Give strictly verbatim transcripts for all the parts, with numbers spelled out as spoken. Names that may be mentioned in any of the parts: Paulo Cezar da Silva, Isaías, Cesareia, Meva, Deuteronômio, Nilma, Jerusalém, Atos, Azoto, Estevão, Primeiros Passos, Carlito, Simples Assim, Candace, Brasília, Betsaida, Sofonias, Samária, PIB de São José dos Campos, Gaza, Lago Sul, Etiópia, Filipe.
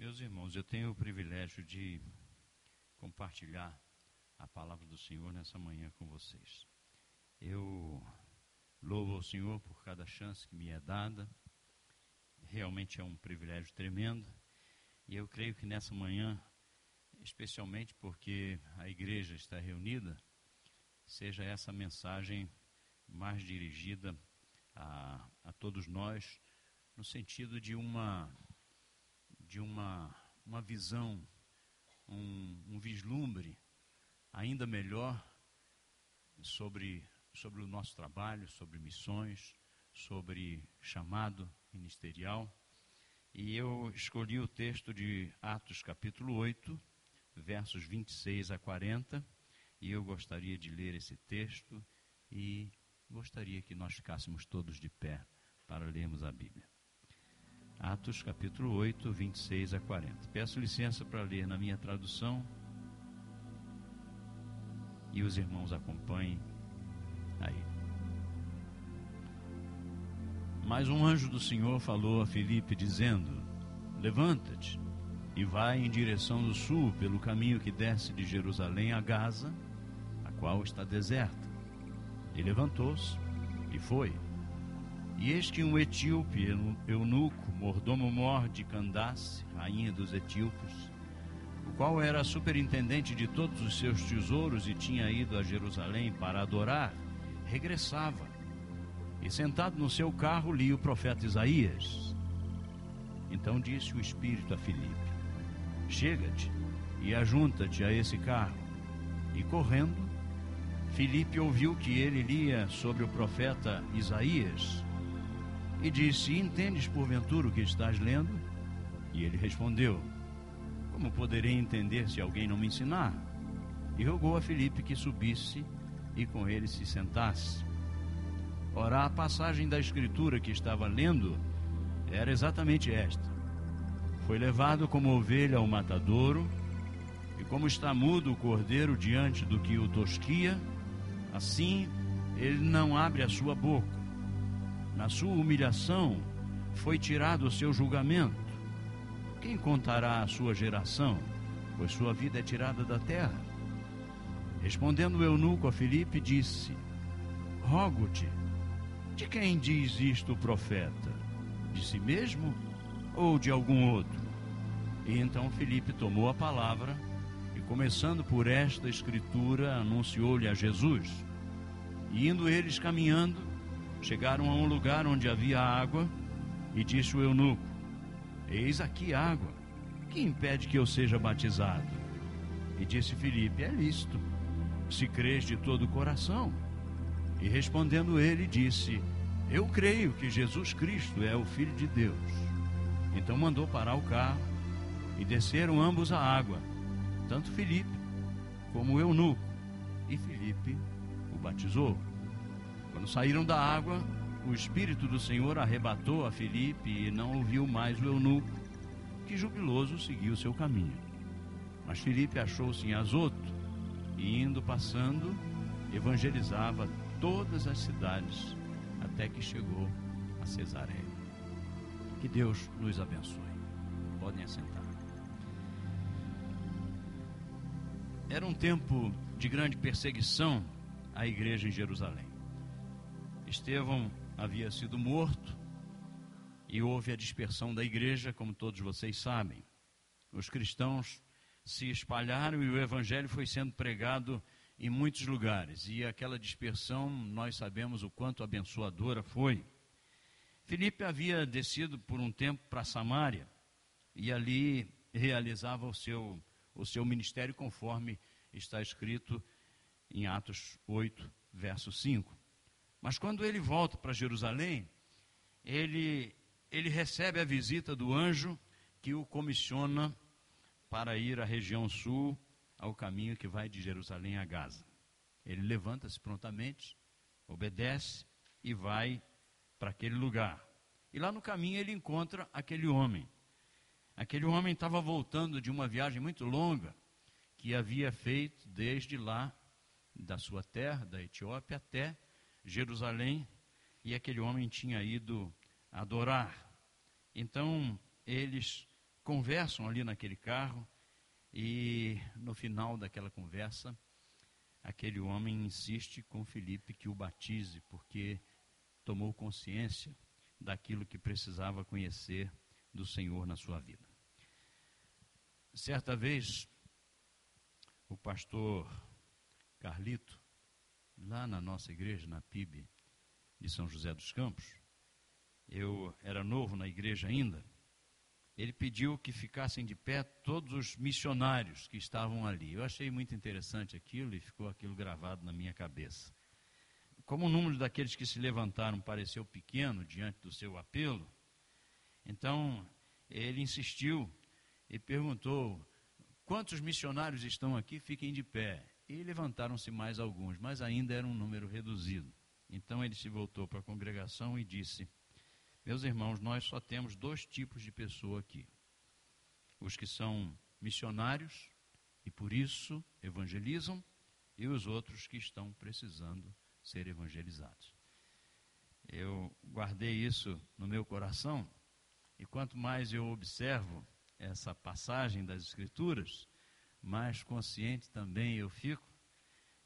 Meus irmãos, eu tenho o privilégio de compartilhar a palavra do Senhor nessa manhã com vocês. Eu louvo ao Senhor por cada chance que me é dada. Realmente é um privilégio tremendo. E eu creio que nessa manhã, especialmente porque a igreja está reunida, seja essa mensagem mais dirigida a, a todos nós, no sentido de uma, de uma, uma visão, um, um vislumbre ainda melhor sobre, sobre o nosso trabalho, sobre missões, sobre chamado ministerial. E eu escolhi o texto de Atos capítulo oito, versos vinte e seis a quarenta, e eu gostaria de ler esse texto e gostaria que nós ficássemos todos de pé para lermos a Bíblia. Atos capítulo oito, vinte e seis a quarenta. Peço licença para ler na minha tradução e os irmãos acompanhem aí. Mas um anjo do Senhor falou a Filipe, dizendo: levanta-te e vai em direção do sul, pelo caminho que desce de Jerusalém a Gaza, a qual está deserta. E levantou-se e foi. E eis que um etíope, eunuco, mordomo-mor de Candace, rainha dos etíopes, o qual era superintendente de todos os seus tesouros e tinha ido a Jerusalém para adorar, regressava. E sentado no seu carro, lia o profeta Isaías. Então disse o Espírito a Filipe: chega-te e ajunta-te a esse carro. E correndo, Filipe ouviu que ele lia sobre o profeta Isaías e disse: entendes porventura o que estás lendo? E ele respondeu: como poderei entender se alguém não me ensinar? E rogou a Filipe que subisse e com ele se sentasse. Ora, a passagem da escritura que estava lendo era exatamente esta: foi levado como ovelha ao matadouro, e como está mudo o cordeiro diante do que o tosquia, assim ele não abre a sua boca. Na sua humilhação foi tirado o seu julgamento. Quem contará a sua geração? Pois sua vida é tirada da terra. Respondendo o eunuco a Filipe, disse: rogo-te, de quem diz isto o profeta? De si mesmo ou de algum outro? E então Filipe tomou a palavra e, começando por esta escritura, anunciou-lhe a Jesus. E indo eles caminhando, chegaram a um lugar onde havia água, e disse o eunuco: eis aqui água, que impede que eu seja batizado? E disse Filipe: é lícito, se crês de todo o coração. E respondendo ele, disse: eu creio que Jesus Cristo é o Filho de Deus. Então mandou parar o carro, e desceram ambos à água, tanto Filipe como o eunuco, e Filipe o batizou. Quando saíram da água, o Espírito do Senhor arrebatou a Filipe, e não ouviu mais o eunuco, que jubiloso seguiu seu caminho. Mas Filipe achou-se em Azoto, e indo passando, evangelizava todas as cidades, até que chegou a Cesareia. Que Deus nos abençoe. Podem assentar. Era um tempo de grande perseguição à igreja em Jerusalém. Estevão havia sido morto e houve a dispersão da igreja, como todos vocês sabem. Os cristãos se espalharam e o evangelho foi sendo pregado em muitos lugares. E aquela dispersão, nós sabemos o quanto abençoadora foi. Filipe havia descido por um tempo para Samária e ali realizava o seu, o seu ministério, conforme está escrito em Atos oito, verso cinco. Mas quando ele volta para Jerusalém, ele, ele recebe a visita do anjo que o comissiona para ir à região sul, ao caminho que vai de Jerusalém a Gaza. Ele levanta-se prontamente, obedece e vai para aquele lugar. E lá no caminho ele encontra aquele homem. Aquele homem estava voltando de uma viagem muito longa que havia feito desde lá, da sua terra, da Etiópia, até Jerusalém, e aquele homem tinha ido adorar. Então eles conversam ali naquele carro, e no final daquela conversa, aquele homem insiste com Filipe que o batize, porque tomou consciência daquilo que precisava conhecer do Senhor na sua vida. Certa vez, o pastor Carlito, lá na nossa igreja, na P I B de São José dos Campos, eu era novo na igreja ainda, ele pediu que ficassem de pé todos os missionários que estavam ali. Eu achei muito interessante aquilo e ficou aquilo gravado na minha cabeça. Como o número daqueles que se levantaram pareceu pequeno diante do seu apelo, então ele insistiu e perguntou: quantos missionários estão aqui? Fiquem de pé. E levantaram-se mais alguns, mas ainda era um número reduzido. Então ele se voltou para a congregação e disse: meus irmãos, nós só temos dois tipos de pessoa aqui. Os que são missionários e por isso evangelizam, e os outros que estão precisando ser evangelizados. Eu guardei isso no meu coração, e quanto mais eu observo essa passagem das Escrituras, mais consciente também eu fico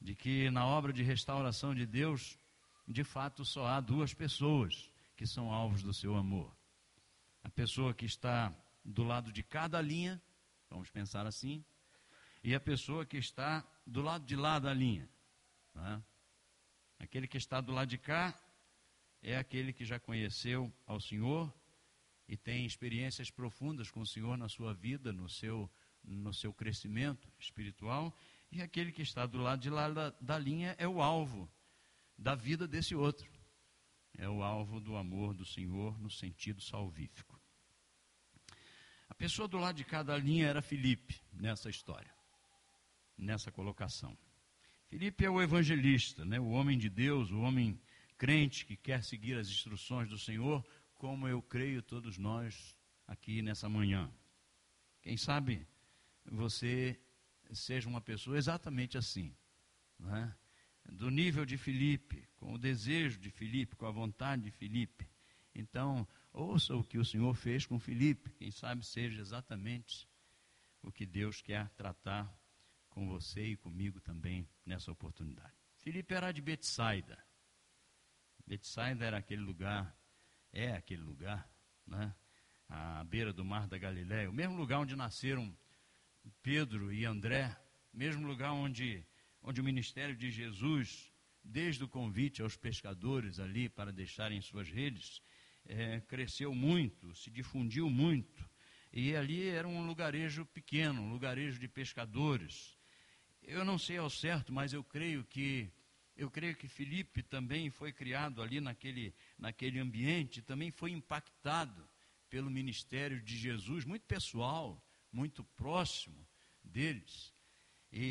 de que na obra de restauração de Deus, de fato só há duas pessoas que são alvos do seu amor. A pessoa que está do lado de cada linha, vamos pensar assim, e a pessoa que está do lado de lá da linha. Né? Aquele que está do lado de cá é aquele que já conheceu ao Senhor e tem experiências profundas com o Senhor na sua vida, no seu, no seu crescimento espiritual, e aquele que está do lado de lá da, da linha é o alvo da vida desse outro. É o alvo do amor do Senhor no sentido salvífico. A pessoa do lado de cada linha era Filipe, nessa história, nessa colocação. Filipe é o evangelista, né? O homem de Deus, o homem crente que quer seguir as instruções do Senhor, como eu creio todos nós aqui nessa manhã. Quem sabe você seja uma pessoa exatamente assim, não é? Do nível de Filipe, com o desejo de Filipe, com a vontade de Filipe. Então, ouça o que o Senhor fez com Filipe, quem sabe seja exatamente o que Deus quer tratar com você e comigo também nessa oportunidade. Filipe era de Betsaida. Betsaida era aquele lugar, é aquele lugar, né? À beira do mar da Galiléia, o mesmo lugar onde nasceram Pedro e André, mesmo lugar onde... onde o ministério de Jesus, desde o convite aos pescadores ali para deixarem suas redes, é, cresceu muito, se difundiu muito. E ali era um lugarejo pequeno, um lugarejo de pescadores. Eu não sei ao certo, mas eu creio que, eu creio que Filipe também foi criado ali naquele, naquele ambiente, também foi impactado pelo ministério de Jesus, muito pessoal, muito próximo deles. E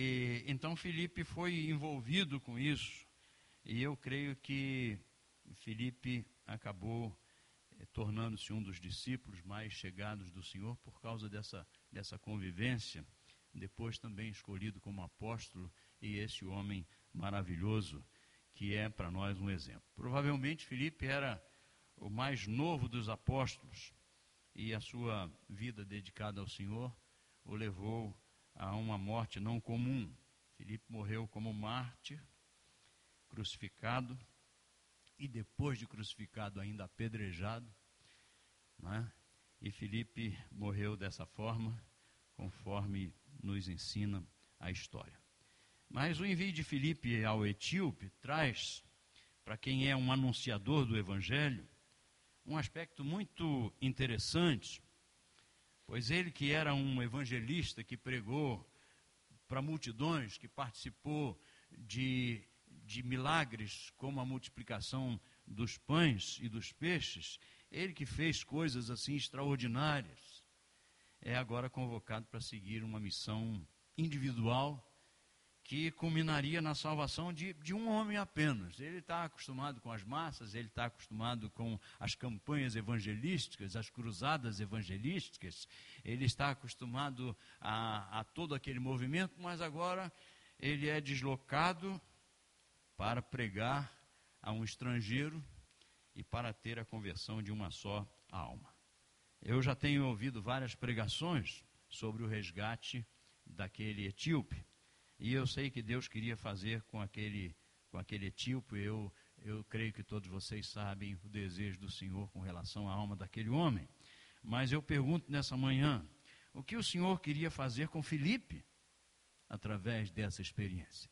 então Filipe foi envolvido com isso, e eu creio que Filipe acabou eh, tornando-se um dos discípulos mais chegados do Senhor por causa dessa, dessa convivência, depois também escolhido como apóstolo, e esse homem maravilhoso que é para nós um exemplo. Provavelmente Filipe era o mais novo dos apóstolos, e a sua vida dedicada ao Senhor o levou a uma morte não comum. Filipe morreu como mártir, crucificado, e depois de crucificado ainda apedrejado, né? E Filipe morreu dessa forma, conforme nos ensina a história. Mas o envio de Filipe ao Etíope traz, para quem é um anunciador do Evangelho, um aspecto muito interessante. Pois ele, que era um evangelista que pregou para multidões, que participou de, de milagres como a multiplicação dos pães e dos peixes, ele que fez coisas assim extraordinárias, é agora convocado para seguir uma missão individual que culminaria na salvação de, de um homem apenas. Ele está acostumado com as massas, ele está acostumado com as campanhas evangelísticas, as cruzadas evangelísticas, ele está acostumado a, a todo aquele movimento, mas agora ele é deslocado para pregar a um estrangeiro e para ter a conversão de uma só alma. Eu já tenho ouvido várias pregações sobre o resgate daquele etíope. E eu sei que Deus queria fazer com aquele, com aquele etíope. Eu, eu creio que todos vocês sabem o desejo do Senhor com relação à alma daquele homem. Mas eu pergunto nessa manhã, o que o Senhor queria fazer com Filipe através dessa experiência?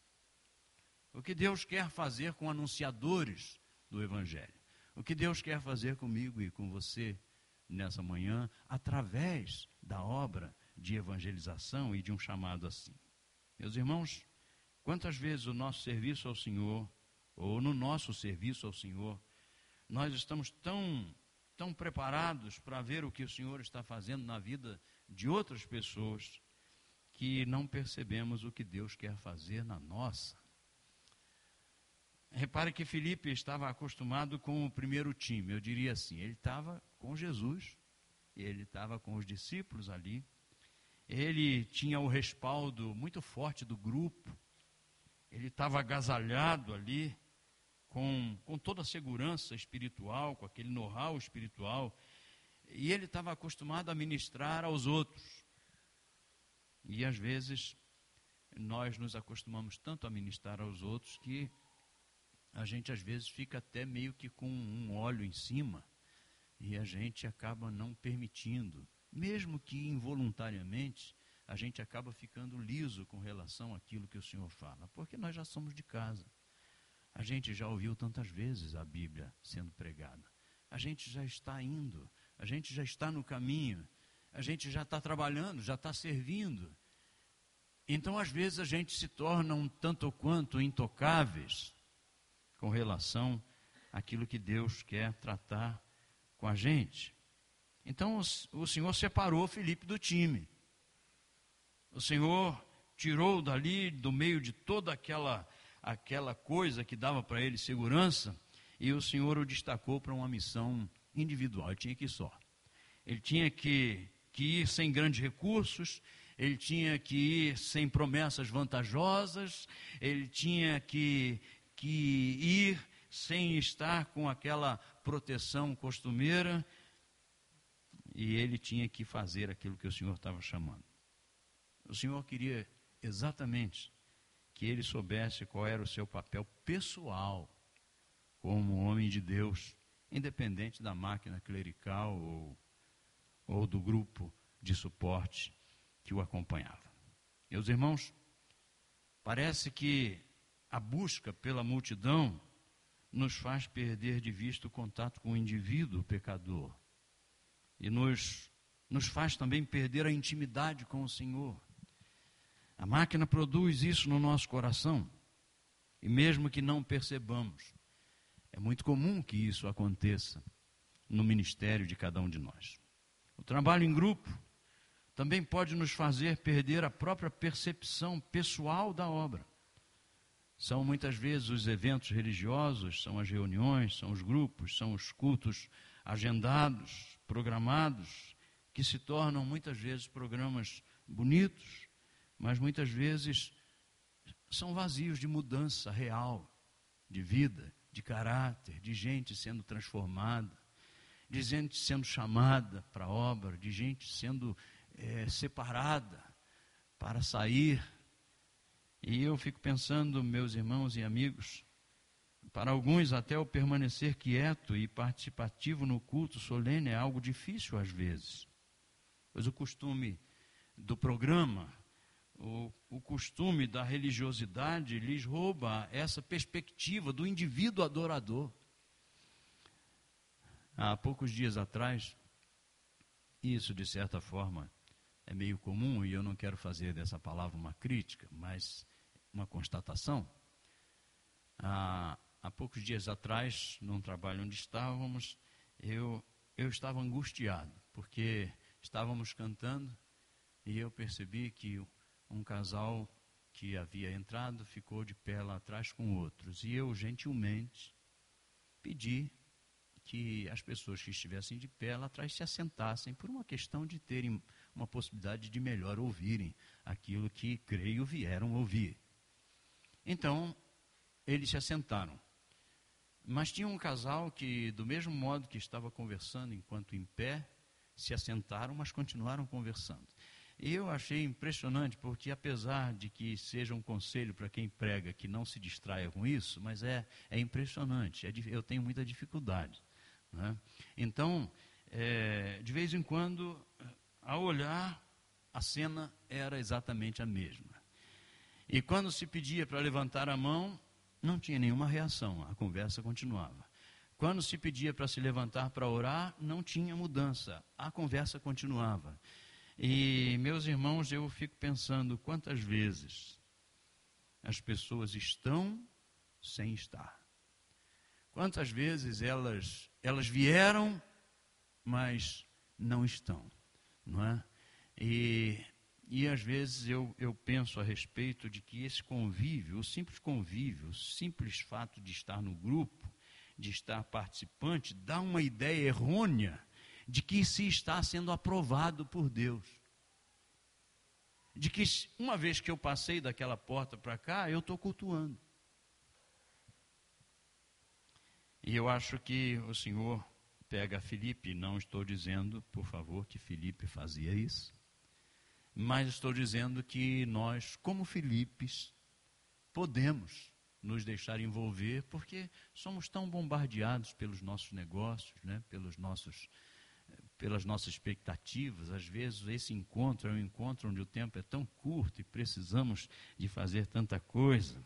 O que Deus quer fazer com anunciadores do Evangelho? O que Deus quer fazer comigo e com você nessa manhã através da obra de evangelização e de um chamado assim? Meus irmãos, quantas vezes o nosso serviço ao Senhor, ou no nosso serviço ao Senhor, nós estamos tão, tão preparados para ver o que o Senhor está fazendo na vida de outras pessoas, que não percebemos o que Deus quer fazer na nossa. Repare que Filipe estava acostumado com o primeiro time, eu diria assim, ele estava com Jesus, ele estava com os discípulos ali, ele tinha o respaldo muito forte do grupo, ele estava agasalhado ali, com, com toda a segurança espiritual, com aquele know-how espiritual, e ele estava acostumado a ministrar aos outros. E às vezes nós nos acostumamos tanto a ministrar aos outros que a gente às vezes fica até meio que com um óleo em cima e a gente acaba não permitindo, mesmo que involuntariamente, a gente acaba ficando liso com relação àquilo que o Senhor fala, porque nós já somos de casa. A gente já ouviu tantas vezes a Bíblia sendo pregada. A gente já está indo, a gente já está no caminho, a gente já está trabalhando, já está servindo. Então, às vezes, a gente se torna um tanto quanto intocáveis com relação àquilo que Deus quer tratar com a gente. Então, o Senhor separou Filipe do time. O Senhor tirou dali, do meio de toda aquela, aquela coisa que dava para ele segurança, e o Senhor o destacou para uma missão individual. Ele tinha que ir só. Ele tinha que, que ir sem grandes recursos, ele tinha que ir sem promessas vantajosas, ele tinha que, que ir sem estar com aquela proteção costumeira, e ele tinha que fazer aquilo que o Senhor estava chamando. O Senhor queria exatamente que ele soubesse qual era o seu papel pessoal como homem de Deus, independente da máquina clerical ou ou do grupo de suporte que o acompanhava. Meus irmãos, parece que a busca pela multidão nos faz perder de vista o contato com o indivíduo pecador e nos, nos faz também perder a intimidade com o Senhor. A máquina produz isso no nosso coração e mesmo que não percebamos, é muito comum que isso aconteça no ministério de cada um de nós. O trabalho em grupo também pode nos fazer perder a própria percepção pessoal da obra. São muitas vezes os eventos religiosos, são as reuniões, são os grupos, são os cultos agendados, programados, que se tornam muitas vezes programas bonitos, mas muitas vezes são vazios de mudança real, de vida, de caráter, de gente sendo transformada, de gente sendo chamada para a obra, de gente sendo é, separada para sair. E eu fico pensando, meus irmãos e amigos, para alguns até o permanecer quieto e participativo no culto solene é algo difícil às vezes, pois o costume do programa, o, o costume da religiosidade lhes rouba essa perspectiva do indivíduo adorador. Há poucos dias atrás, isso de certa forma é meio comum, e eu não quero fazer dessa palavra uma crítica, mas uma constatação. Há, há poucos dias atrás, num trabalho onde estávamos, eu, eu estava angustiado, porque estávamos cantando e eu percebi que um casal que havia entrado ficou de pé lá atrás com outros. E eu, gentilmente, pedi que as pessoas que estivessem de pé lá atrás se assentassem por uma questão de terem uma possibilidade de melhor ouvirem aquilo que, creio, vieram ouvir. Então, eles se assentaram. Mas tinha um casal que, do mesmo modo que estava conversando enquanto em pé, se assentaram, mas continuaram conversando. E eu achei impressionante, porque apesar de que seja um conselho para quem prega que não se distraia com isso, mas é, é impressionante, é, eu tenho muita dificuldade, né? Então, é, de vez em quando, ao olhar, a cena era exatamente a mesma. E quando se pedia para levantar a mão, não tinha nenhuma reação, a conversa continuava. Quando se pedia para se levantar para orar, não tinha mudança, a conversa continuava. E, meus irmãos, eu fico pensando quantas vezes as pessoas estão sem estar. Quantas vezes elas, elas vieram, mas não estão, não é? E... E às vezes eu, eu penso a respeito de que esse convívio, o simples convívio, o simples fato de estar no grupo, de estar participante, dá uma ideia errônea de que se está sendo aprovado por Deus. De que uma vez que eu passei daquela porta para cá, eu estou cultuando. E eu acho que o Senhor pega Filipe, não estou dizendo, por favor, que Filipe fazia isso. Mas estou dizendo que nós, como Filipes, podemos nos deixar envolver, porque somos tão bombardeados pelos nossos negócios, né? pelos nossos, pelas nossas expectativas. Às vezes esse encontro é um encontro onde o tempo é tão curto e precisamos de fazer tanta coisa.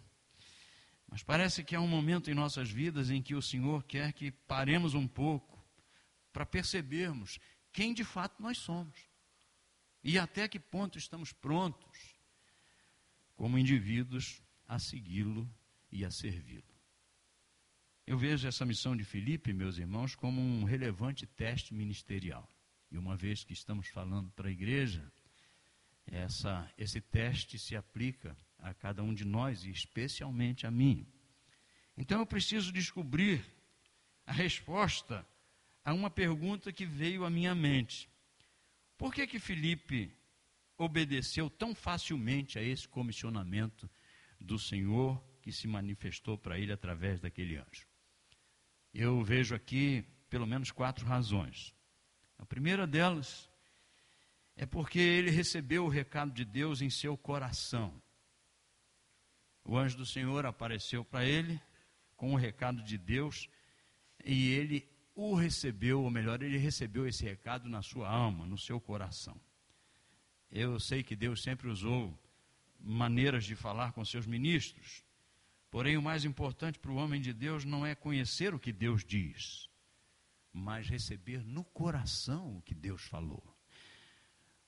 Mas parece que há um momento em nossas vidas em que o Senhor quer que paremos um pouco para percebermos quem de fato nós somos. E até que ponto estamos prontos, como indivíduos, a segui-lo e a servi-lo. Eu vejo essa missão de Filipe, meus irmãos, como um relevante teste ministerial. E uma vez que estamos falando para a igreja, essa, esse teste se aplica a cada um de nós e especialmente a mim. Então eu preciso descobrir a resposta a uma pergunta que veio à minha mente. Por que que Filipe obedeceu tão facilmente a esse comissionamento do Senhor que se manifestou para ele através daquele anjo? Eu vejo aqui pelo menos quatro razões. A primeira delas é porque ele recebeu o recado de Deus em seu coração. O anjo do Senhor apareceu para ele com o recado de Deus e ele o recebeu, ou melhor, ele recebeu esse recado na sua alma, no seu coração. Eu sei que Deus sempre usou maneiras de falar com seus ministros, porém o mais importante para o homem de Deus não é conhecer o que Deus diz, mas receber no coração o que Deus falou.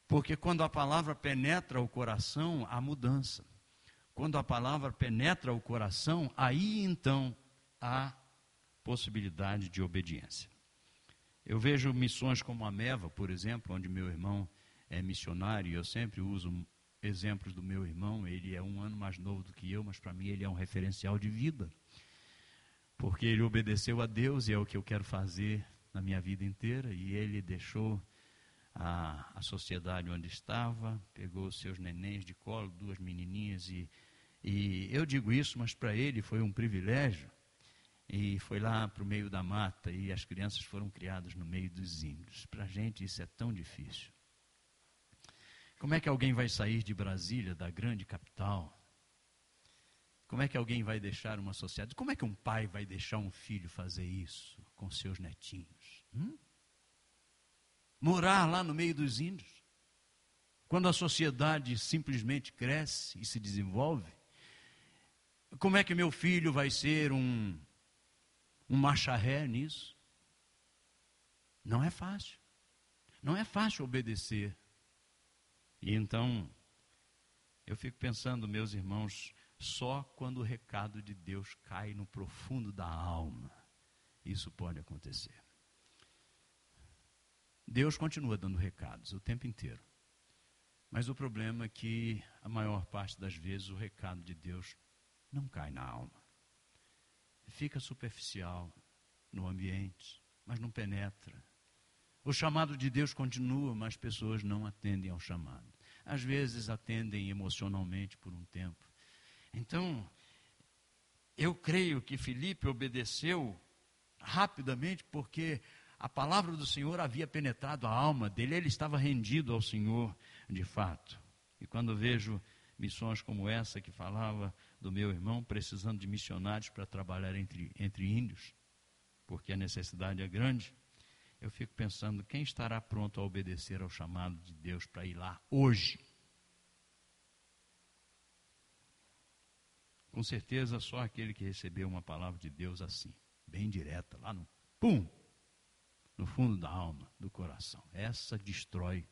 Porque quando a palavra penetra o coração, há mudança. Quando a palavra penetra o coração, aí então há possibilidade de obediência. Eu vejo missões como a Meva, por exemplo, onde meu irmão é missionário, e eu sempre uso exemplos do meu irmão, ele é um ano mais novo do que eu, mas para mim ele é um referencial de vida, porque ele obedeceu a Deus, e é o que eu quero fazer na minha vida inteira, e ele deixou a, a sociedade onde estava, pegou os seus nenéns de colo, duas menininhas, e, e eu digo isso, mas para ele foi um privilégio, e foi lá para o meio da mata, e as crianças foram criadas no meio dos índios. Para a gente isso é tão difícil. Como é que alguém vai sair de Brasília, da grande capital? Como é que alguém vai deixar uma sociedade? Como é que um pai vai deixar um filho fazer isso com seus netinhos? Hum? Morar lá no meio dos índios? Quando a sociedade simplesmente cresce e se desenvolve? Como é que meu filho vai ser um... um macharré nisso? Não é fácil. Não é fácil obedecer. E então, eu fico pensando, meus irmãos, só quando o recado de Deus cai no profundo da alma, isso pode acontecer. Deus continua dando recados o tempo inteiro. Mas o problema é que, a maior parte das vezes, o recado de Deus não cai na alma. Fica superficial no ambiente, mas não penetra. O chamado de Deus continua, mas pessoas não atendem ao chamado. Às vezes atendem emocionalmente por um tempo. Então, eu creio que Filipe obedeceu rapidamente, porque A palavra do Senhor havia penetrado a alma dele, ele estava rendido ao Senhor de fato. E quando vejo missões como essa que falava do meu irmão, precisando de missionários para trabalhar entre, entre índios, porque a necessidade é grande, eu fico pensando, quem estará pronto a obedecer ao chamado de Deus para ir lá hoje? Com certeza só aquele que recebeu uma palavra de Deus assim, bem direta, lá no pum, no fundo da alma, do coração. Essa destrói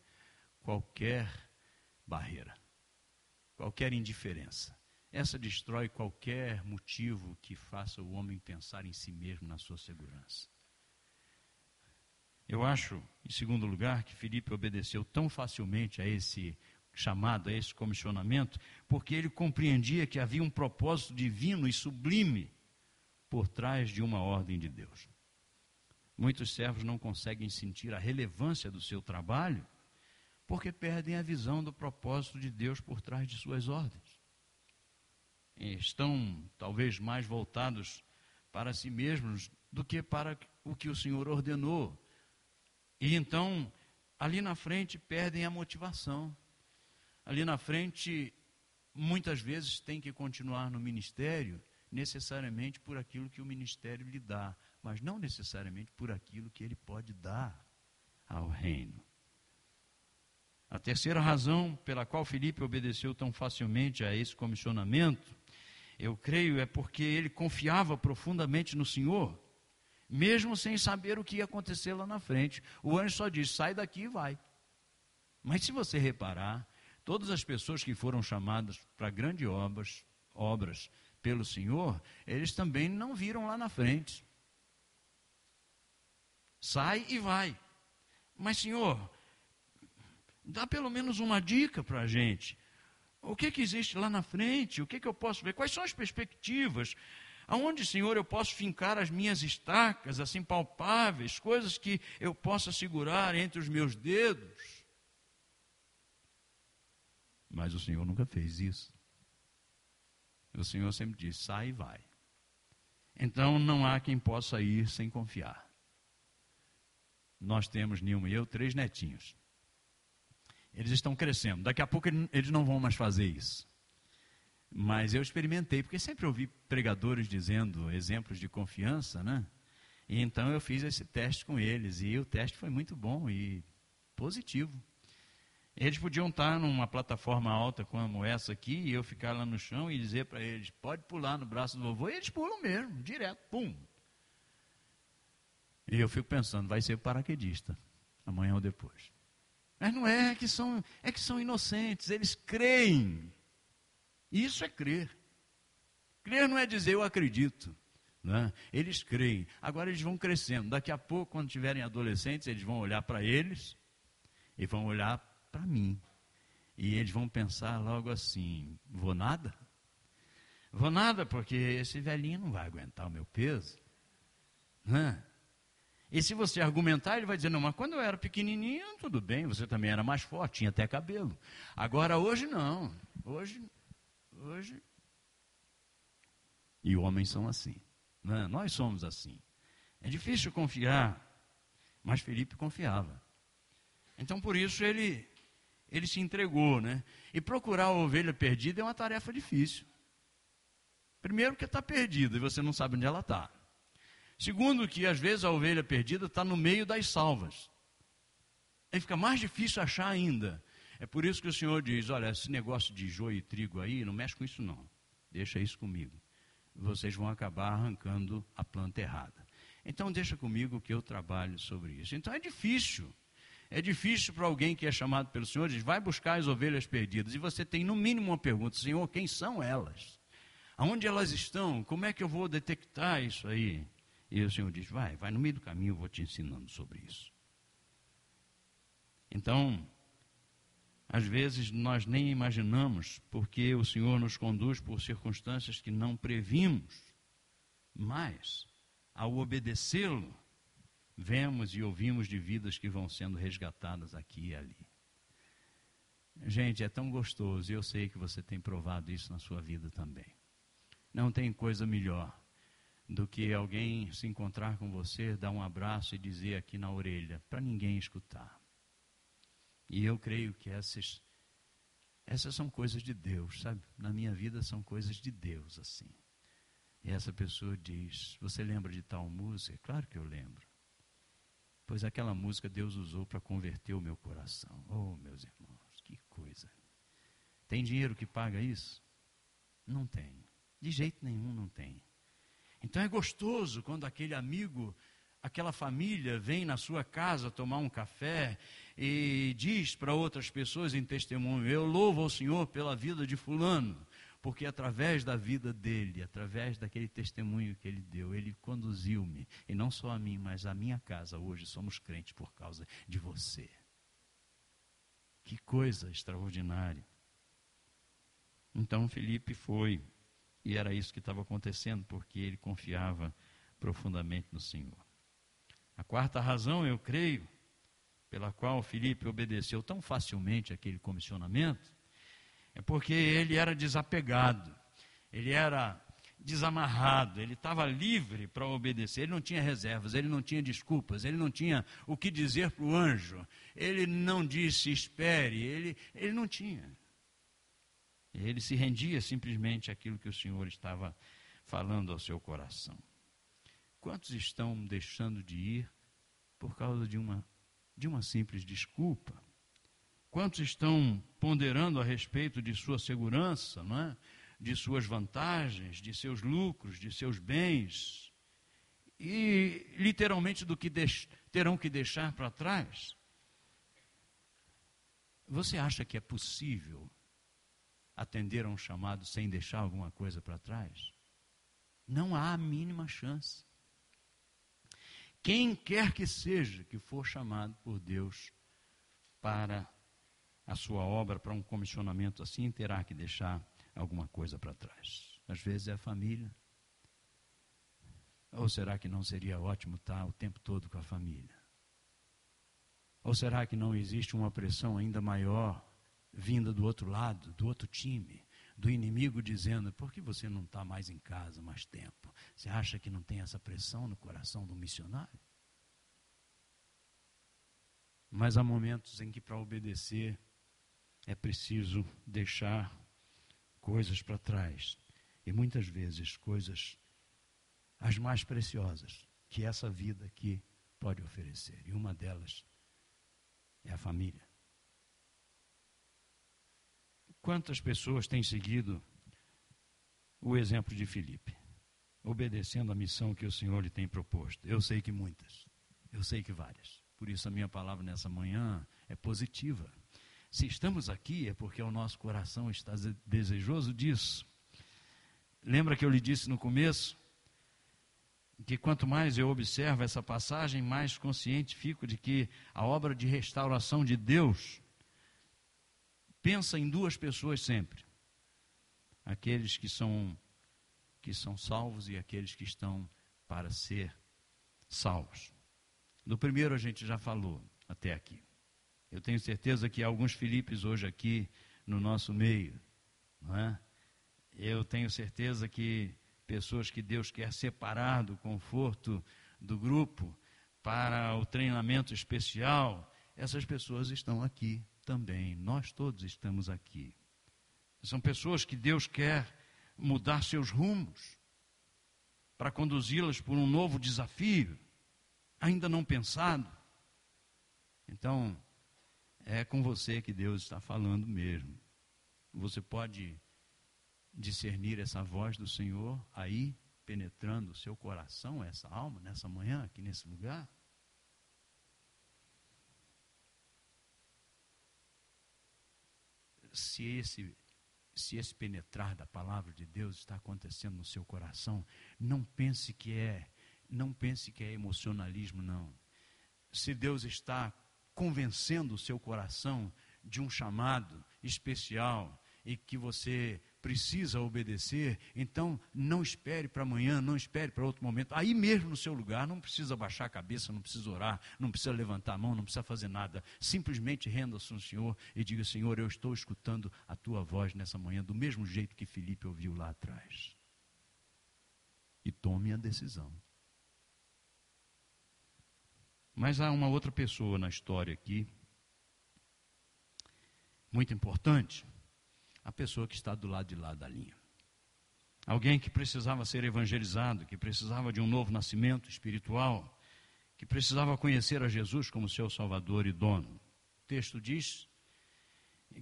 qualquer barreira, qualquer indiferença. Essa destrói qualquer motivo que faça o homem pensar em si mesmo, na sua segurança. Eu acho, em segundo lugar, que Filipe obedeceu tão facilmente a esse chamado, a esse comissionamento, porque ele compreendia que havia um propósito divino e sublime por trás de uma ordem de Deus. Muitos servos não conseguem sentir a relevância do seu trabalho porque perdem a visão do propósito de Deus por trás de suas ordens. Estão talvez mais voltados para si mesmos do que para o que o Senhor ordenou. E então, ali na frente, perdem a motivação. Ali na frente, muitas vezes tem que continuar no ministério, necessariamente por aquilo que o ministério lhe dá, mas não necessariamente por aquilo que ele pode dar ao reino. A terceira razão pela qual Filipe obedeceu tão facilmente a esse comissionamento, eu creio, é porque ele confiava profundamente no Senhor, mesmo sem saber o que ia acontecer lá na frente. O anjo só diz, sai daqui e vai. Mas se você reparar, todas as pessoas que foram chamadas para grandes obras, obras pelo Senhor, eles também não viram lá na frente. Sai e vai. Mas, Senhor, dá pelo menos uma dica para a gente. O que que existe lá na frente? O que que eu posso ver? Quais são as perspectivas? Aonde, Senhor, eu posso fincar as minhas estacas, assim, palpáveis, coisas que eu possa segurar entre os meus dedos? Mas o Senhor nunca fez isso. O Senhor sempre diz, sai e vai. Então não há quem possa ir sem confiar. Nós temos, Nilma e eu, três netinhos. Eles estão crescendo. Daqui a pouco eles não vão mais fazer isso. Mas eu experimentei, porque sempre ouvi pregadores dizendo exemplos de confiança, né? E então eu fiz esse teste com eles. E o teste foi muito bom e positivo. Eles podiam estar numa plataforma alta como essa aqui, e eu ficar lá no chão e dizer para eles, pode pular no braço do vovô, e eles pulam mesmo, direto, pum. E eu fico pensando, vai ser paraquedista, amanhã ou depois. Mas não é, é que são, é que são inocentes, eles creem. Isso é crer. Crer não é dizer eu acredito. Né? Eles creem. Agora eles vão crescendo. Daqui a pouco, quando tiverem adolescentes, eles vão olhar para eles e vão olhar para para mim, e eles vão pensar logo assim, vou nada? Vou nada porque esse velhinho não vai aguentar o meu peso, né? E se você argumentar, ele vai dizer, não, mas quando eu era pequenininho, tudo bem, você também era mais forte, tinha até cabelo, agora hoje não, hoje, hoje, e homens são assim, né? Nós somos assim, é difícil confiar, mas Filipe confiava. Então por isso ele Ele se entregou, né? E procurar a ovelha perdida é uma tarefa difícil. Primeiro que está perdida e você não sabe onde ela está. Segundo que às vezes a ovelha perdida está no meio das salvas. Aí fica mais difícil achar ainda. É por isso que o Senhor diz, olha, esse negócio de joio e trigo aí, não mexe com isso não. Deixa isso comigo. Vocês vão acabar arrancando a planta errada. Então deixa comigo que eu trabalho sobre isso. Então é difícil. É difícil para alguém que é chamado pelo Senhor, diz, vai buscar as ovelhas perdidas. E você tem no mínimo uma pergunta, Senhor, quem são elas? Aonde elas estão? Como é que eu vou detectar isso aí? E o Senhor diz, vai, vai no meio do caminho, eu vou te ensinando sobre isso. Então, às vezes nós nem imaginamos, porque o Senhor nos conduz por circunstâncias que não previmos. Mas, ao obedecê-lo, vemos e ouvimos de vidas que vão sendo resgatadas aqui e ali. Gente, é tão gostoso, e eu sei que você tem provado isso na sua vida também. Não tem coisa melhor do que alguém se encontrar com você, dar um abraço e dizer aqui na orelha, para ninguém escutar. E eu creio que essas, essas são coisas de Deus, sabe? Na minha vida são coisas de Deus, assim. E essa pessoa diz, você lembra de tal música? Claro que eu lembro. Pois aquela música Deus usou para converter o meu coração. Oh, meus irmãos, que coisa. Tem dinheiro que paga isso? Não tem. De jeito nenhum não tem. Então é gostoso quando aquele amigo, aquela família vem na sua casa tomar um café e diz para outras pessoas em testemunho, eu louvo ao Senhor pela vida de fulano, porque através da vida dele, através daquele testemunho que ele deu, ele conduziu-me, e não só a mim, mas a minha casa. Hoje somos crentes por causa de você. Que coisa extraordinária. Então Filipe foi... E era isso que estava acontecendo, porque ele confiava profundamente no Senhor. A quarta razão, eu creio, pela qual Filipe obedeceu tão facilmente aquele comissionamento, é porque ele era desapegado, ele era desamarrado, ele estava livre para obedecer, ele não tinha reservas, ele não tinha desculpas, ele não tinha o que dizer para o anjo, ele não disse espere, ele, ele não tinha. Ele se rendia simplesmente àquilo que o Senhor estava falando ao seu coração. Quantos estão deixando de ir por causa de uma, de uma simples desculpa? Quantos estão ponderando a respeito de sua segurança, não é? De suas vantagens, de seus lucros, de seus bens, e literalmente do que deix- terão que deixar para trás? Você acha que é possível atender a um chamado sem deixar alguma coisa para trás? Não há a mínima chance. Quem quer que seja que for chamado por Deus para a sua obra, para um comissionamento assim, terá que deixar alguma coisa para trás. Às vezes é a família. Ou será que não seria ótimo estar o tempo todo com a família? Ou será que não existe uma pressão ainda maior vinda do outro lado, do outro time, do inimigo dizendo, por que você não está mais em casa mais tempo? Você acha que não tem essa pressão no coração do missionário? Mas há momentos em que para obedecer é preciso deixar coisas para trás. E muitas vezes coisas as mais preciosas que essa vida aqui pode oferecer. E uma delas é a família. Quantas pessoas têm seguido o exemplo de Filipe, obedecendo a missão que o Senhor lhe tem proposto? Eu sei que muitas, eu sei que várias. Por isso a minha palavra nessa manhã é positiva. Se estamos aqui é porque o nosso coração está desejoso disso. Lembra que eu lhe disse no começo que quanto mais eu observo essa passagem, mais consciente fico de que a obra de restauração de Deus pensa em duas pessoas sempre, aqueles que são, que são salvos e aqueles que estão para ser salvos. Do primeiro a gente já falou até aqui. Eu tenho certeza que há alguns Filipes hoje aqui no nosso meio, não é? Eu tenho certeza que pessoas que Deus quer separar do conforto do grupo para o treinamento especial, essas pessoas estão aqui também, nós todos estamos aqui. São pessoas que Deus quer mudar seus rumos para conduzi-las por um novo desafio, ainda não pensado. Então, é com você que Deus está falando mesmo. Você pode discernir essa voz do Senhor aí, penetrando o seu coração, essa alma, nessa manhã, aqui nesse lugar? Se esse, se esse penetrar da palavra de Deus está acontecendo no seu coração, não pense que é, não pense que é emocionalismo, não. Se Deus está convencendo o seu coração de um chamado especial e que você precisa obedecer, então não espere para amanhã, não espere para outro momento. Aí mesmo no seu lugar, não precisa baixar a cabeça, não precisa orar, não precisa levantar a mão, não precisa fazer nada. Simplesmente renda-se ao Senhor e diga, Senhor, eu estou escutando a tua voz nessa manhã, do mesmo jeito que Filipe ouviu lá atrás. e tome a decisão. Mas há uma outra pessoa na história aqui, muito importante, a pessoa que está do lado de lá da linha. Alguém que precisava ser evangelizado, que precisava de um novo nascimento espiritual, que precisava conhecer a Jesus como seu Salvador e dono. O texto diz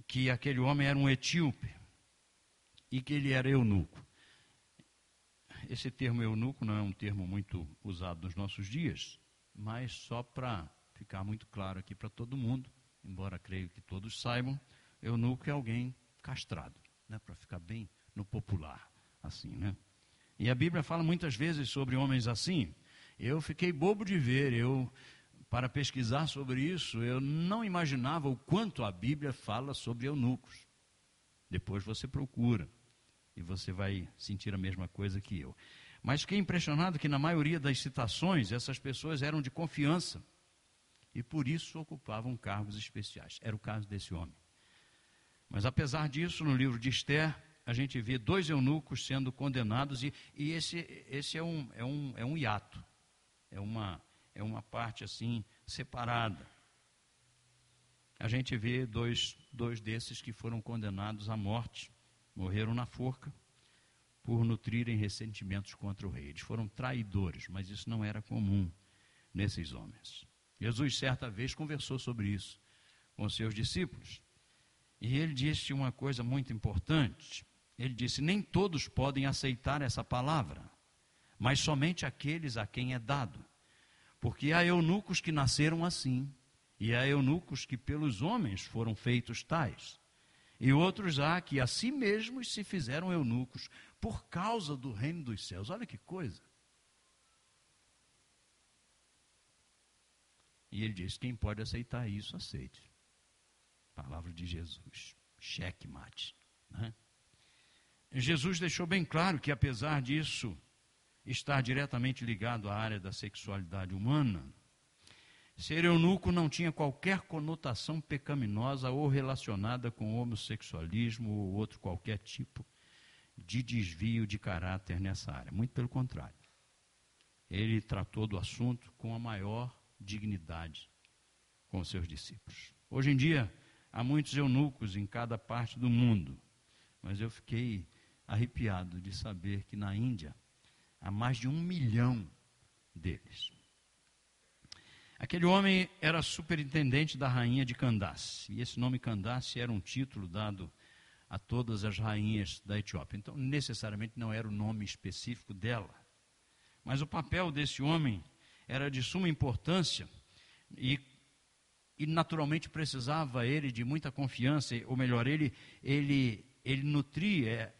que aquele homem era um etíope e que ele era eunuco. Esse termo eunuco não é um termo muito usado nos nossos dias, mas só para ficar muito claro aqui para todo mundo, embora creio que todos saibam, eunuco é alguém castrado, né, para ficar bem no popular, assim, né? E a Bíblia fala muitas vezes sobre homens assim. Eu fiquei bobo de ver, eu, para pesquisar sobre isso, eu não imaginava o quanto a Bíblia fala sobre eunucos. Depois você procura e você vai sentir a mesma coisa que eu. Mas fiquei impressionado que na maioria das citações, essas pessoas eram de confiança e por isso ocupavam cargos especiais. Era o caso desse homem. Mas apesar disso, no livro de Esther, a gente vê dois eunucos sendo condenados e, e esse, esse é, um, é, um, é um hiato, é uma, é uma parte assim separada. A gente vê dois, dois desses que foram condenados à morte, morreram na forca, por nutrirem ressentimentos contra o rei. Eles foram traidores, mas isso não era comum nesses homens. Jesus, certa vez, conversou sobre isso com seus discípulos, e ele disse uma coisa muito importante. Ele disse, nem todos podem aceitar essa palavra, mas somente aqueles a quem é dado. Porque há eunucos que nasceram assim, e há eunucos que pelos homens foram feitos tais, e outros há que a si mesmos se fizeram eunucos, por causa do reino dos céus. Olha que coisa. E ele diz, quem pode aceitar isso, aceite. Palavra de Jesus. Cheque mate. Né? Jesus deixou bem claro que, apesar disso, está diretamente ligado à área da sexualidade humana. Ser eunuco não tinha qualquer conotação pecaminosa ou relacionada com homossexualismo ou outro qualquer tipo de desvio de caráter nessa área. Muito pelo contrário. Ele tratou do assunto com a maior dignidade com seus discípulos. Hoje em dia, há muitos eunucos em cada parte do mundo, mas eu fiquei arrepiado de saber que na Índia há mais de um milhão deles. Aquele homem era superintendente da rainha de Candace, e esse nome Candace era um título dado a todas as rainhas da Etiópia. Então, necessariamente não era o nome específico dela. Mas o papel desse homem era de suma importância e, e naturalmente, precisava ele de muita confiança, ou melhor, ele, ele, ele nutria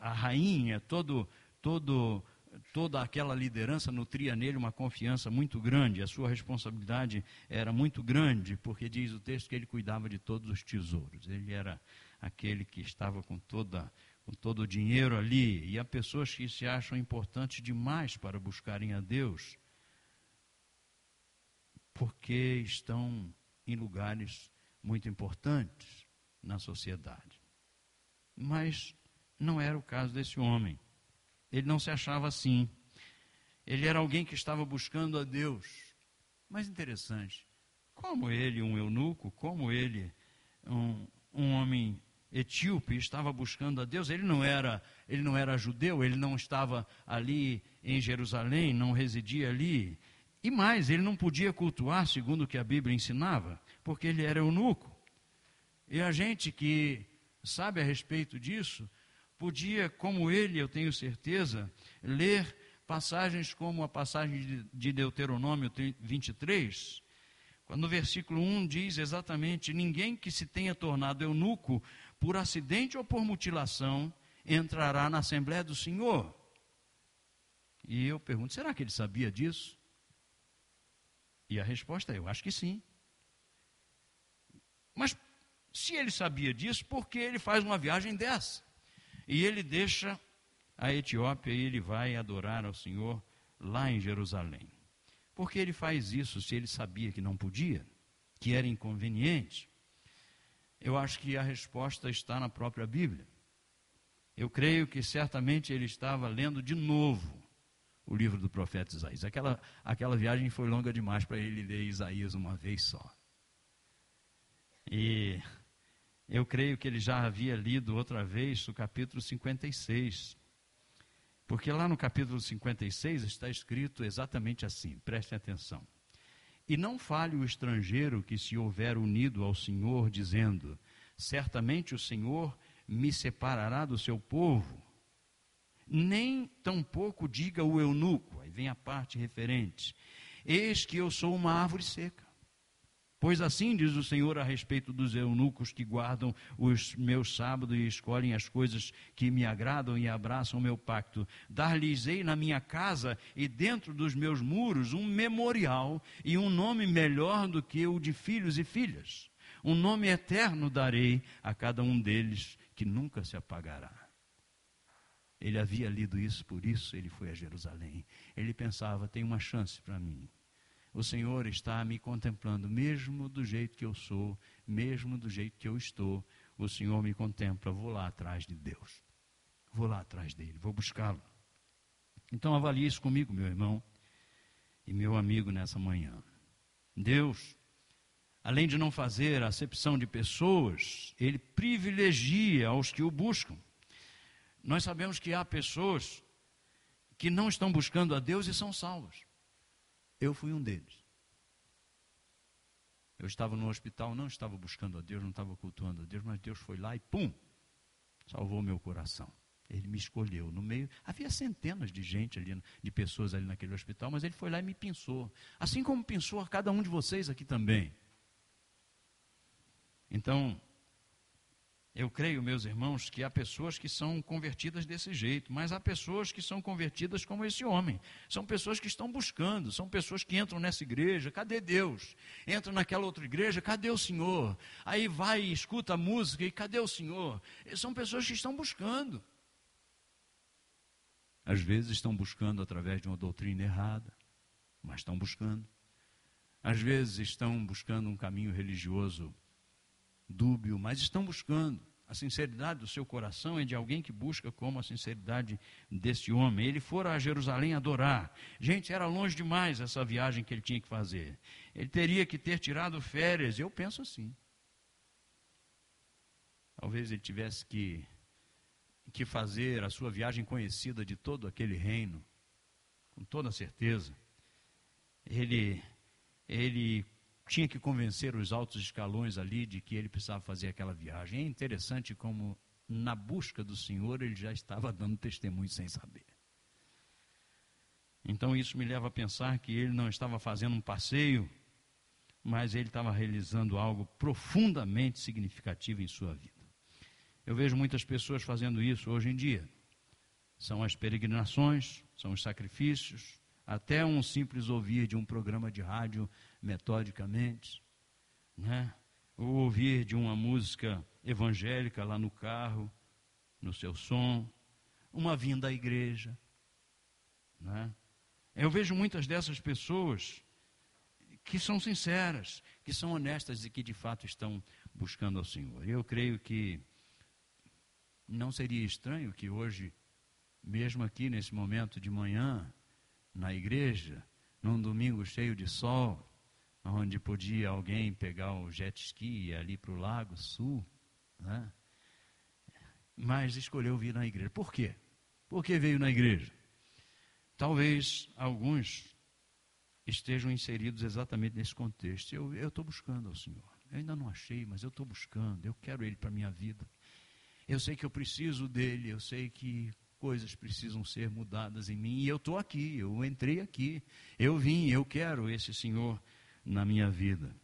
a rainha, todo... todo Toda aquela liderança nutria nele uma confiança muito grande, a sua responsabilidade era muito grande, porque diz o texto que ele cuidava de todos os tesouros. Ele era aquele que estava com, toda, com todo o dinheiro ali, e há pessoas que se acham importantes demais para buscarem a Deus, porque estão em lugares muito importantes na sociedade. Mas não era o caso desse homem. Ele não se achava assim. Ele era alguém que estava buscando a Deus. Mas interessante, como ele, um eunuco, como ele, um, um homem etíope, estava buscando a Deus, ele não era, ele não era judeu, ele não estava ali em Jerusalém, não residia ali. E mais, ele não podia cultuar segundo o que a Bíblia ensinava, porque ele era eunuco. E a gente que sabe a respeito disso, podia, como ele, eu tenho certeza, ler passagens como a passagem de Deuteronômio vinte e três, quando o versículo um diz exatamente, ninguém que se tenha tornado eunuco por acidente ou por mutilação entrará na Assembleia do Senhor. E eu pergunto, será que ele sabia disso? E a resposta é, eu acho que sim. Mas se ele sabia disso, por que ele faz uma viagem dessa? E ele deixa a Etiópia e ele vai adorar ao Senhor lá em Jerusalém. Por que ele faz isso se ele sabia que não podia, que era inconveniente? Eu acho que a resposta está na própria Bíblia. Eu creio que certamente ele estava lendo de novo o livro do profeta Isaías. Aquela, aquela viagem foi longa demais para ele ler Isaías uma vez só. E eu creio que ele já havia lido outra vez o capítulo cinquenta e seis. Porque lá no capítulo cinquenta e seis está escrito exatamente assim, prestem atenção. E não fale o estrangeiro que se houver unido ao Senhor, dizendo, certamente o Senhor me separará do seu povo, nem tampouco diga o eunuco, aí vem a parte referente, eis que eu sou uma árvore seca, pois assim diz o Senhor a respeito dos eunucos que guardam os meus sábados e escolhem as coisas que me agradam e abraçam o meu pacto. Dar-lhes-ei na minha casa e dentro dos meus muros um memorial e um nome melhor do que o de filhos e filhas. Um nome eterno darei a cada um deles que nunca se apagará. Ele havia lido isso, por isso ele foi a Jerusalém. Ele pensava, tem uma chance para mim. O Senhor está me contemplando, mesmo do jeito que eu sou, mesmo do jeito que eu estou, o Senhor me contempla, vou lá atrás de Deus, vou lá atrás dele, vou buscá-lo. Então avalie isso comigo, meu irmão e meu amigo, nessa manhã. Deus, além de não fazer acepção de pessoas, ele privilegia aos que o buscam. Nós sabemos que há pessoas que não estão buscando a Deus e são salvas. Eu fui um deles. Eu estava no hospital, não estava buscando a Deus, não estava cultuando a Deus, mas Deus foi lá e pum, salvou meu coração. Ele me escolheu no meio. Havia centenas de gente ali, de pessoas ali naquele hospital, mas ele foi lá e me pinçou. Assim como pinçou a cada um de vocês aqui também. Então, eu creio, meus irmãos, que há pessoas que são convertidas desse jeito, mas há pessoas que são convertidas como esse homem. São pessoas que estão buscando, são pessoas que entram nessa igreja, cadê Deus? Entram naquela outra igreja, cadê o Senhor? Aí vai e escuta a música e cadê o Senhor? São pessoas que estão buscando. Às vezes estão buscando através de uma doutrina errada, mas estão buscando. Às vezes estão buscando um caminho religioso dúbio, mas estão buscando. A sinceridade do seu coração é de alguém que busca como a sinceridade desse homem. Ele fora a Jerusalém adorar. Gente, era longe demais essa viagem que ele tinha que fazer. Ele teria que ter tirado férias. Eu penso assim. Talvez ele tivesse que, que fazer a sua viagem conhecida de todo aquele reino. Com toda certeza. Ele... ele tinha que convencer os altos escalões ali de que ele precisava fazer aquela viagem. É interessante como na busca do Senhor ele já estava dando testemunho sem saber. Então isso me leva a pensar que ele não estava fazendo um passeio, mas ele estava realizando algo profundamente significativo em sua vida. Eu vejo muitas pessoas fazendo isso hoje em dia. São as peregrinações, são os sacrifícios, até um simples ouvir de um programa de rádio metodicamente, né? Ou ouvir de uma música evangélica lá no carro, no seu som, uma vinda à igreja, né? Eu vejo muitas dessas pessoas que são sinceras, que são honestas e que de fato estão buscando ao Senhor. Eu creio que não seria estranho que hoje, mesmo aqui nesse momento de manhã, na igreja, num domingo cheio de sol, onde podia alguém pegar o jet ski e ir ali para o Lago Sul, né? Mas escolheu vir na igreja. Por quê? Por que veio na igreja? Talvez alguns estejam inseridos exatamente nesse contexto. Eu estou buscando ao Senhor. Eu ainda não achei, mas eu estou buscando. Eu quero Ele para a minha vida. Eu sei que eu preciso dEle, eu sei que coisas precisam ser mudadas em mim, e eu estou aqui, eu entrei aqui, eu vim, eu quero esse Senhor na minha vida.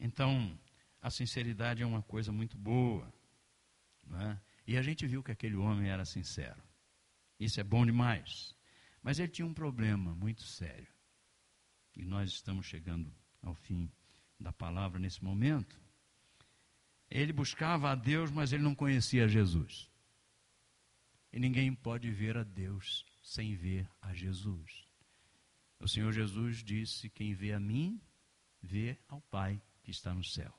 Então, a sinceridade é uma coisa muito boa, né? E a gente viu que aquele homem era sincero, isso é bom demais, mas ele tinha um problema muito sério, e nós estamos chegando ao fim da palavra nesse momento. Ele buscava a Deus, mas ele não conhecia Jesus. E ninguém pode ver a Deus sem ver a Jesus. O Senhor Jesus disse, quem vê a mim, vê ao Pai que está no céu.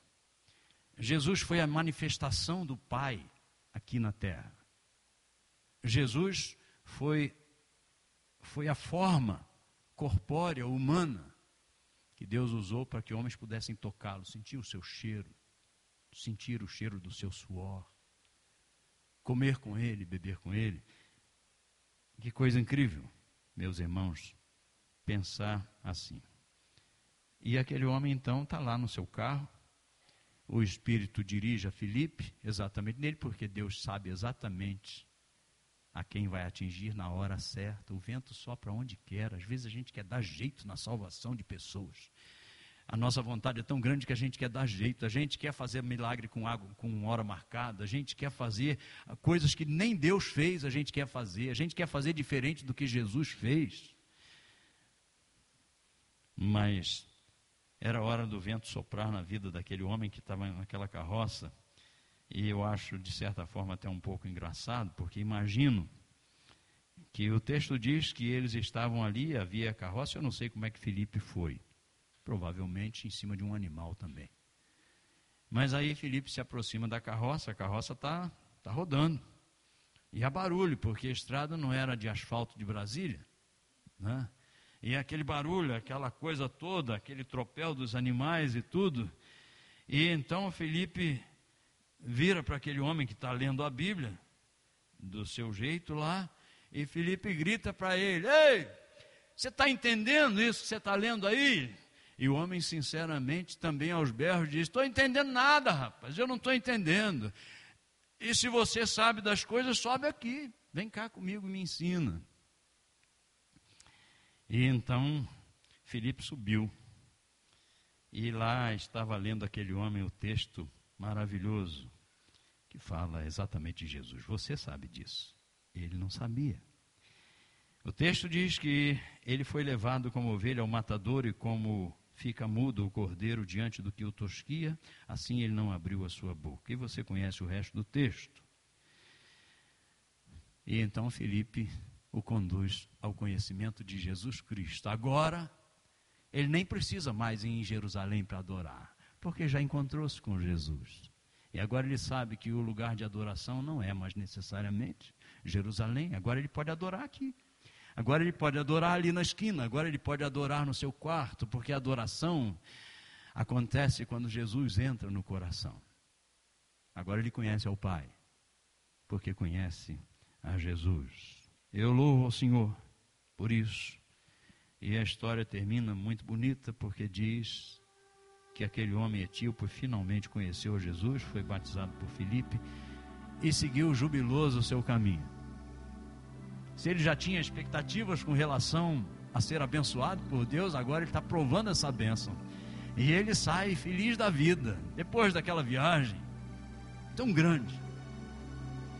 Jesus foi a manifestação do Pai aqui na terra. Jesus foi foi a forma corpórea, humana, que Deus usou para que homens pudessem tocá-lo, sentir o seu cheiro, sentir o cheiro do seu suor, comer com ele, beber com ele. Que coisa incrível, meus irmãos, pensar assim. E aquele homem, então, está lá no seu carro, o Espírito dirige a Filipe exatamente nele, porque Deus sabe exatamente a quem vai atingir na hora certa. O vento sopra onde quer. Às vezes a gente quer dar jeito na salvação de pessoas. A nossa vontade é tão grande que a gente quer dar jeito, a gente quer fazer milagre com água, com hora marcada, a gente quer fazer coisas que nem Deus fez, a gente quer fazer, a gente quer fazer diferente do que Jesus fez. Mas era hora do vento soprar na vida daquele homem que estava naquela carroça. E eu acho, de certa forma, até um pouco engraçado, porque imagino que o texto diz que eles estavam ali, havia carroça, eu não sei como é que Filipe foi, provavelmente em cima de um animal também. Mas aí Filipe se aproxima da carroça, a carroça está tá rodando, e há barulho, porque a estrada não era de asfalto de Brasília, né? E aquele barulho, aquela coisa toda, aquele tropel dos animais e tudo, e então Filipe vira para aquele homem que está lendo a Bíblia, do seu jeito lá, e Filipe grita para ele: ei, você está entendendo isso que você está lendo aí? E o homem, sinceramente, também aos berros diz: estou entendendo nada, rapaz, eu não estou entendendo. E se você sabe das coisas, sobe aqui, vem cá comigo e me ensina. E então, Filipe subiu, e lá estava lendo aquele homem o texto maravilhoso, que fala exatamente de Jesus. Você sabe disso. Ele não sabia. O texto diz que ele foi levado como ovelha ao matador, e como fica mudo o cordeiro diante do que o tosquia, assim ele não abriu a sua boca. E você conhece o resto do texto. E então Filipe o conduz ao conhecimento de Jesus Cristo. Agora, ele nem precisa mais ir em Jerusalém para adorar, porque já encontrou-se com Jesus. E agora ele sabe que o lugar de adoração não é mais necessariamente Jerusalém. Agora ele pode adorar aqui. Agora ele pode adorar ali na esquina. Agora ele pode adorar no seu quarto, porque a adoração acontece quando Jesus entra no coração. Agora ele conhece ao Pai, porque conhece a Jesus. Eu louvo ao Senhor por isso. E a história termina muito bonita, porque diz que aquele homem etíope finalmente conheceu Jesus, foi batizado por Filipe e seguiu jubiloso o seu caminho. Se ele já tinha expectativas com relação a ser abençoado por Deus, agora ele está provando essa bênção. E ele sai feliz da vida, depois daquela viagem tão grande.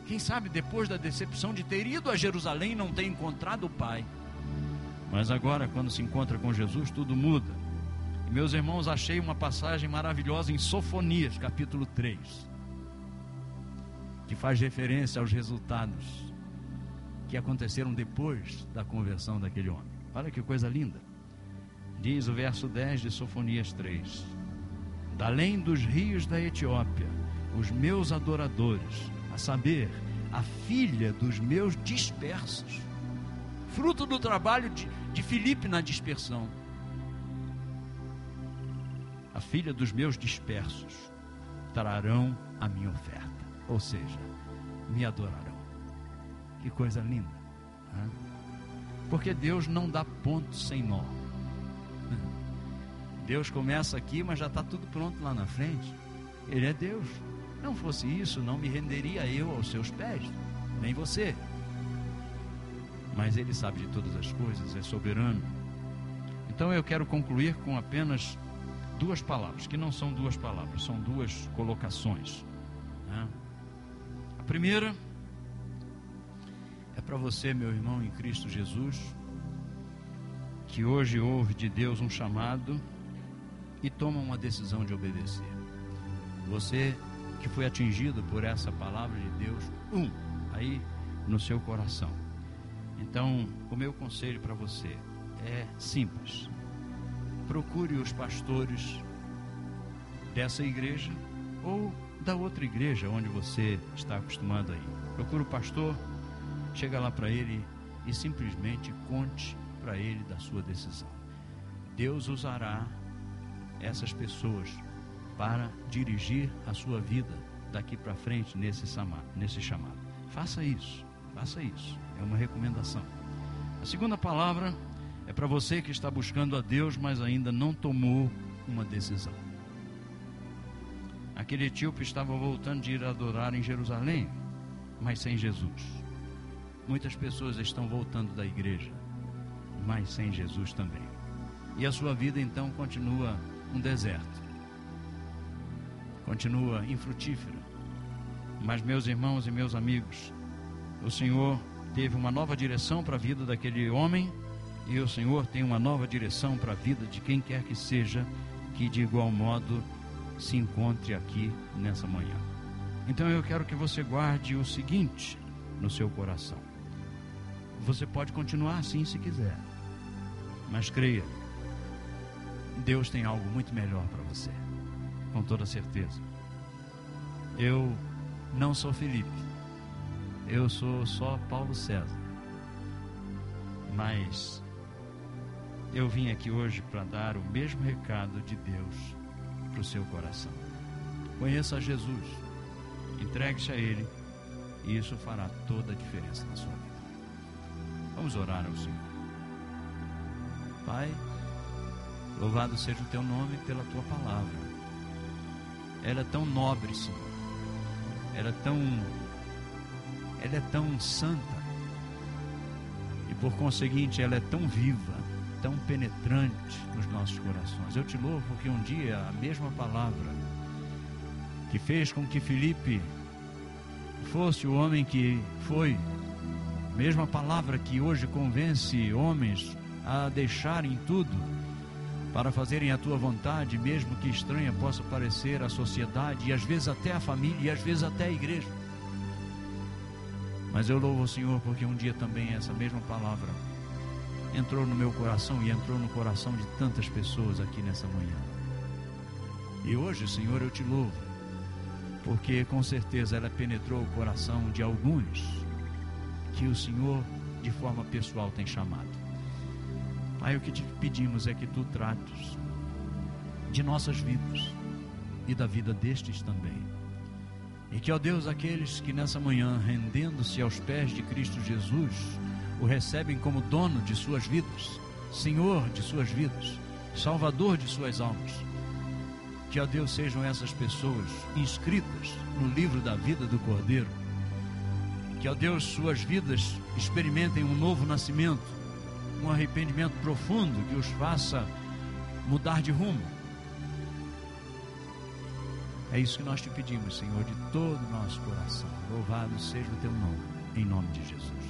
Quem sabe depois da decepção de ter ido a Jerusalém e não ter encontrado o Pai. Mas agora, quando se encontra com Jesus, tudo muda. E, meus irmãos, achei uma passagem maravilhosa em Sofonias, capítulo três, que faz referência aos resultados que aconteceram depois da conversão daquele homem. Olha que coisa linda. Diz o verso dez de Sofonias três: da além dos rios da Etiópia, os meus adoradores, a saber, a filha dos meus dispersos, fruto do trabalho de, de Filipe na dispersão. A filha dos meus dispersos trarão a minha oferta, ou seja, me adorarão. Que coisa linda, né? Porque Deus não dá ponto sem nó. Deus começa aqui, mas já está tudo pronto lá na frente. Ele é Deus. Não fosse isso, não me renderia eu aos seus pés, nem você. Mas Ele sabe de todas as coisas, é soberano. Então eu quero concluir com apenas duas palavras, que não são duas palavras, são duas colocações, né? A primeira é para você, meu irmão em Cristo Jesus, que hoje ouve de Deus um chamado e toma uma decisão de obedecer. Você que foi atingido por essa palavra de Deus, um, aí no seu coração. Então, o meu conselho para você é simples: procure os pastores dessa igreja ou da outra igreja onde você está acostumado a ir. Procure o pastor, chega lá para ele e simplesmente conte para ele da sua decisão. Deus usará essas pessoas para dirigir a sua vida daqui para frente nesse chamado. Faça isso, faça isso. É uma recomendação. A segunda palavra é para você que está buscando a Deus, mas ainda não tomou uma decisão. Aquele etíope estava voltando de ir adorar em Jerusalém, mas sem Jesus. Muitas pessoas estão voltando da igreja, mas sem Jesus também. E a sua vida então continua um deserto, continua infrutífera. Mas, meus irmãos e meus amigos, o Senhor teve uma nova direção para a vida daquele homem, e o Senhor tem uma nova direção para a vida de quem quer que seja, que de igual modo se encontre aqui nessa manhã. Então eu quero que você guarde o seguinte no seu coração: você pode continuar assim se quiser, mas creia, Deus tem algo muito melhor para você, com toda certeza. Eu não sou Filipe, eu sou só Paulo César, mas eu vim aqui hoje para dar o mesmo recado de Deus para o seu coração. Conheça Jesus, entregue-se a Ele, e isso fará toda a diferença na sua vida. Vamos orar ao Senhor. Pai, louvado seja o Teu nome pela Tua palavra. Ela é tão nobre, Senhor. Ela é tão, ela é tão santa. E por conseguinte, ela é tão viva, tão penetrante nos nossos corações. Eu Te louvo porque um dia a mesma palavra que fez com que Filipe fosse o homem que foi, mesma palavra que hoje convence homens a deixarem tudo para fazerem a Tua vontade, mesmo que estranha possa parecer a sociedade, e às vezes até a família, e às vezes até a igreja. Mas eu louvo o Senhor porque um dia também essa mesma palavra entrou no meu coração e entrou no coração de tantas pessoas aqui nessa manhã. E hoje, Senhor, eu Te louvo porque com certeza ela penetrou o coração de alguns que o Senhor de forma pessoal tem chamado. Pai, o que Te pedimos é que Tu trates de nossas vidas e da vida destes também. E que, ó Deus, aqueles que nessa manhã, rendendo-se aos pés de Cristo Jesus, o recebem como dono de suas vidas, Senhor de suas vidas, Salvador de suas almas, que, ó Deus, sejam essas pessoas inscritas no livro da vida do Cordeiro. Que, ó Deus, suas vidas experimentem um novo nascimento, um arrependimento profundo que os faça mudar de rumo. É isso que nós Te pedimos, Senhor, de todo o nosso coração. Louvado seja o Teu nome, em nome de Jesus.